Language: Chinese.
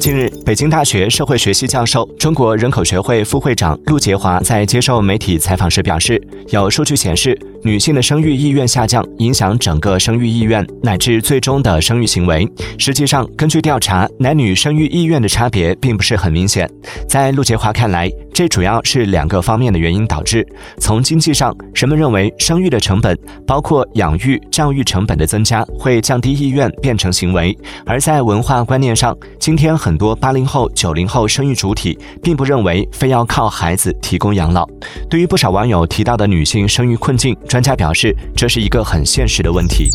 近日，北京大学社会学系教授、中国人口学会副会长陆杰华在接受媒体采访时表示，有数据显示，女性的生育意愿下降影响整个生育意愿乃至最终的生育行为。实际上，根据调查，男女生育意愿的差别并不是很明显。在陆杰华看来，这主要是2个方面的原因导致。从经济上，人们认为生育的成本，包括养育、教育成本的增加，会降低意愿变成行为；而在文化观念上，今天很多80后、90后生育主体并不认为非要靠孩子提供养老。对于不少网友提到的女性生育困境，专家表示，这是一个很现实的问题。